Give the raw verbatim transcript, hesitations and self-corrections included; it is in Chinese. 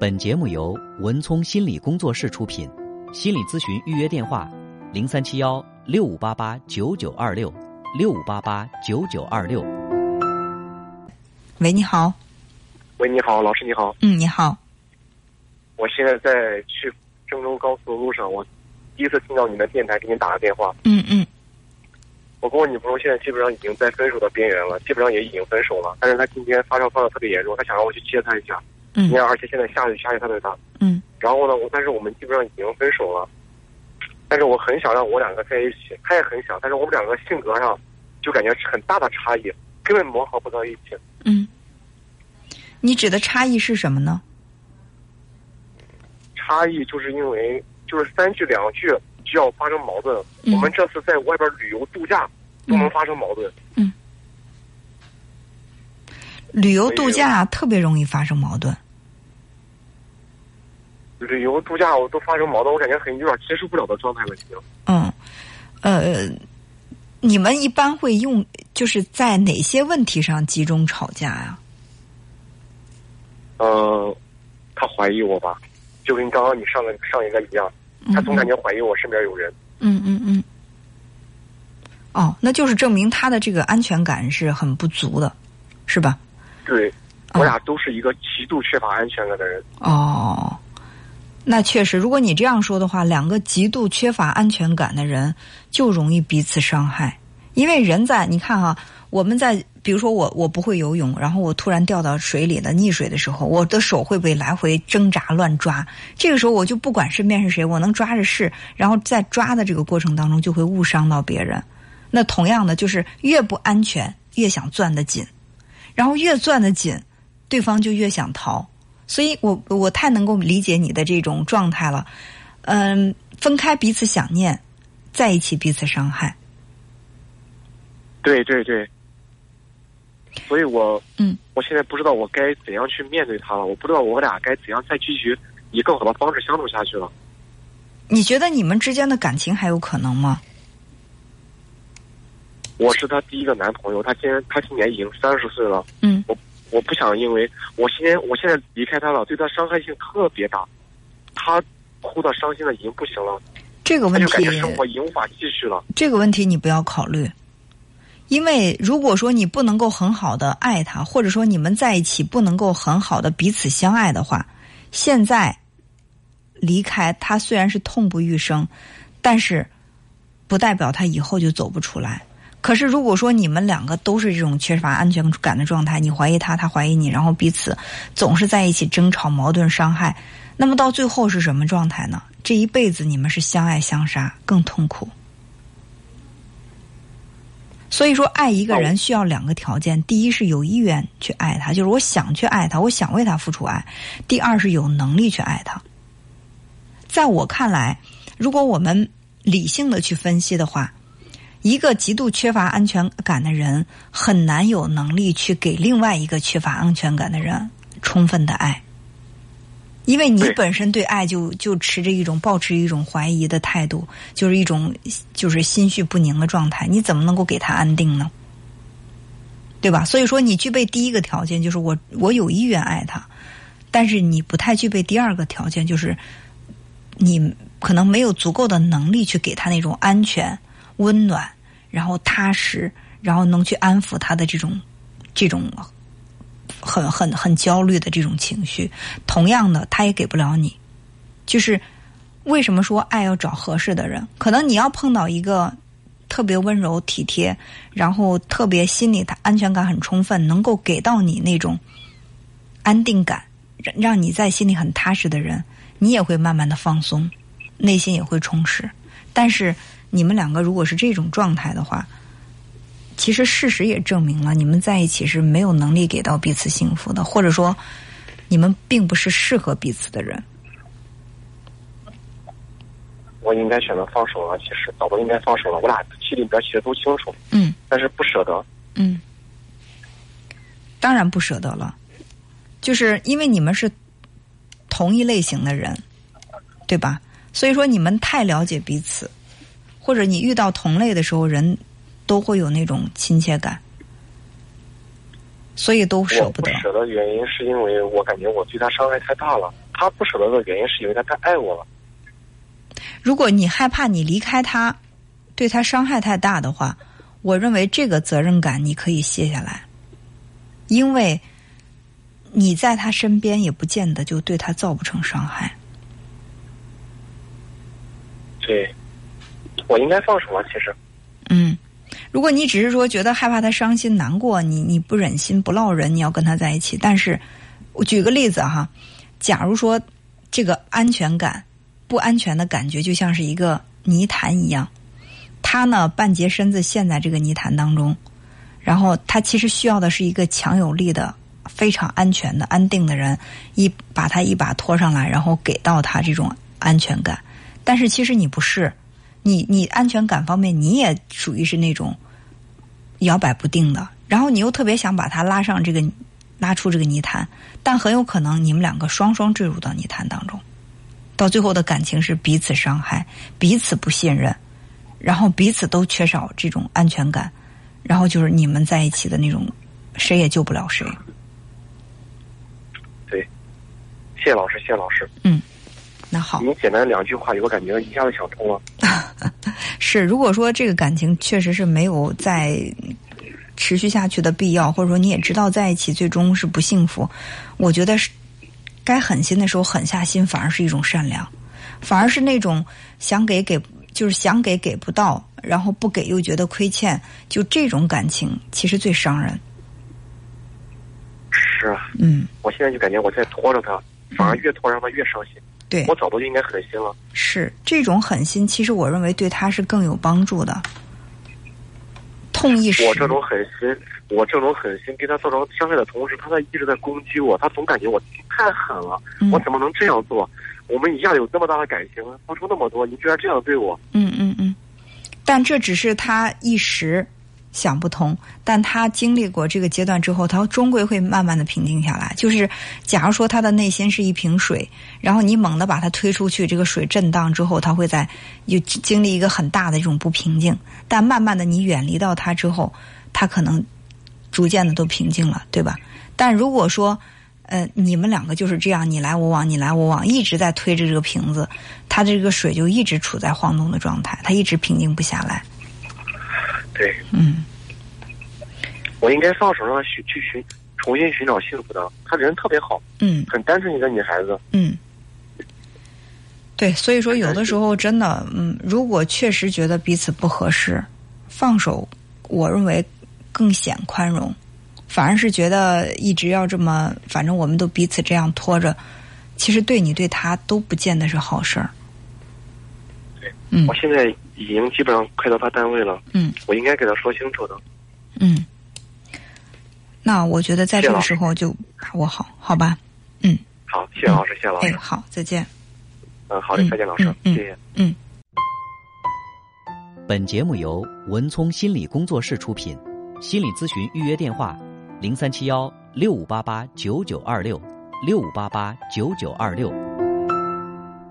本节目由文聪心理工作室出品，心理咨询预约电话零三七幺六五八八九九二六六五八八九九二六。喂，你好。喂，你好，老师你好。嗯，你好。我现在在去郑州高速的路上，我第一次听到你的电台，给你打个电话。嗯嗯。我跟我女朋友现在基本上已经在分手的边缘了，基本上也已经分手了。但是她今天发烧发的特别严重，她想让我去接她一下。嗯。而且现在下雨下雨特别大。嗯。然后呢，我但是我们基本上已经分手了，但是我很想让我两个在一起，她也很想，但是我们两个性格上就感觉很大的差异，根本磨合不到一起。嗯。你指的差异是什么呢？差异就是因为就是三句两句就要发生矛盾，嗯，我们这次在外边旅游度假都能发生矛盾。嗯，旅游度假特别容易发生矛盾。旅游度假我都发生矛盾，我感觉很有点接受不了的状态了已经。嗯，呃，你们一般会用就是在哪些问题上集中吵架呀？呃，他怀疑我吧，就跟刚刚你上个上一个一样，他总感觉怀疑我身边有人。嗯嗯嗯。哦，那就是证明他的这个安全感是很不足的，是吧？对，我俩都是一个极度缺乏安全感的人。哦，那确实，如果你这样说的话，两个极度缺乏安全感的人就容易彼此伤害，因为人在你看啊，我们在。比如说我我不会游泳，然后我突然掉到水里的溺水的时候，我的手会被来回挣扎乱抓，这个时候我就不管身边是谁，我能抓着是，然后在抓的这个过程当中就会误伤到别人。那同样的就是越不安全越想攥得紧，然后越攥得紧对方就越想逃，所以我我太能够理解你的这种状态了。嗯，分开彼此想念，在一起彼此伤害。对对对，所以我嗯，我现在不知道我该怎样去面对他了，我不知道我俩该怎样再继续以更好的方式相处下去了。你觉得你们之间的感情还有可能吗？我是他第一个男朋友，他今年他今年已经三十岁了。嗯，我我不想因为我现在我现在离开他了，对他伤害性特别大，他哭的伤心的已经不行了。这个问题，他就感觉生活已经无法继续了。这个问题你不要考虑。因为如果说你不能够很好的爱他，或者说你们在一起不能够很好的彼此相爱的话，现在离开他虽然是痛不欲生，但是不代表他以后就走不出来。可是如果说你们两个都是这种缺乏安全感的状态，你怀疑他，他怀疑你，然后彼此总是在一起争吵、矛盾、伤害，那么到最后是什么状态呢？这一辈子你们是相爱相杀，更痛苦。所以说爱一个人需要两个条件，第一是有意愿去爱他，就是我想去爱他，我想为他付出爱；第二是有能力去爱他。在我看来，如果我们理性的去分析的话，一个极度缺乏安全感的人很难有能力去给另外一个缺乏安全感的人充分的爱，因为你本身对爱就就持着一种抱持一种怀疑的态度，就是一种就是心绪不宁的状态，你怎么能够给他安定呢？对吧？所以说你具备第一个条件就是我我有意愿爱他，但是你不太具备第二个条件，就是你可能没有足够的能力去给他那种安全、温暖，然后踏实，然后能去安抚他的这种这种很很很焦虑的这种情绪。同样的他也给不了你。就是为什么说爱要找合适的人，可能你要碰到一个特别温柔体贴，然后特别心里的安全感很充分，能够给到你那种安定感，让你在心里很踏实的人，你也会慢慢的放松，内心也会充实。但是你们两个如果是这种状态的话，其实事实也证明了你们在一起是没有能力给到彼此幸福的，或者说你们并不是适合彼此的人。我应该选择放手了，其实早都应该放手了，我俩心里边其实都清楚。嗯，但是不舍得。嗯，当然不舍得了，就是因为你们是同一类型的人，对吧？所以说你们太了解彼此，或者你遇到同类的时候人都会有那种亲切感，所以都舍不得。我不舍得的原因是因为我感觉我对他伤害太大了，他不舍得的原因是因为他太爱我了。如果你害怕你离开他，对他伤害太大的话，我认为这个责任感你可以卸下来，因为你在他身边也不见得就对他造不成伤害。对，我应该放手啊，其实。嗯，如果你只是说觉得害怕他伤心难过，你你不忍心不落人，你要跟他在一起。但是我举个例子哈，假如说这个安全感不安全的感觉就像是一个泥潭一样，他呢半截身子陷在这个泥潭当中，然后他其实需要的是一个强有力的非常安全的安定的人，一把他一把拖上来，然后给到他这种安全感。但是其实你不是，你你安全感方面你也属于是那种摇摆不定的，然后你又特别想把他拉上这个拉出这个泥潭，但很有可能你们两个双双坠入到泥潭当中，到最后的感情是彼此伤害，彼此不信任，然后彼此都缺少这种安全感，然后就是你们在一起的那种谁也救不了谁。对，谢老师，谢老师。嗯，那好，你简单两句话，我感觉一下子想通了。是，如果说这个感情确实是没有再持续下去的必要，或者说你也知道在一起最终是不幸福，我觉得是该狠心的时候狠下心，反而是一种善良，反而是那种想给给。就是想给给不到，然后不给又觉得亏欠，就这种感情其实最伤人。是啊，嗯，我现在就感觉我在拖着他，反而越拖让他越伤心。对，我早都应该狠心了。是，这种狠心其实我认为对他是更有帮助的。痛一时，我这种狠心，我这种狠心对他造成伤害的同时，他在一直在攻击我，他总感觉我太狠了，嗯、我怎么能这样做？我们一下有这么大的感情，付出那么多，你居然这样对我。嗯嗯嗯，但这只是他一时想不通，但他经历过这个阶段之后，他终归会慢慢的平静下来。就是假如说他的内心是一瓶水，然后你猛地把他推出去，这个水震荡之后，他会在有经历一个很大的这种不平静，但慢慢的你远离到他之后，他可能逐渐的都平静了，对吧？但如果说呃，你们两个就是这样，你来我往，你来我往，一直在推着这个瓶子，它这个水就一直处在晃动的状态，它一直平静不下来。对，嗯，我应该放手让他去去寻重新寻找幸福的。他人特别好，嗯，很单纯一个女孩子，嗯，对，所以说有的时候真的，嗯，如果确实觉得彼此不合适，放手，我认为更显宽容。反而是觉得一直要这么，反正我们都彼此这样拖着，其实对你对他都不见得是好事儿。对，嗯，我现在已经基本上快到他单位了，嗯，我应该给他说清楚的。嗯，那我觉得在这个时候就把握好，好吧？嗯，好，谢谢老师，谢谢老师。哎，好，再见。嗯，好的，再见，老师，嗯、谢谢。嗯。本节目由文聪心理工作室出品，心理咨询预约电话。零三七幺六五八八九九二六，六五八八九九二六。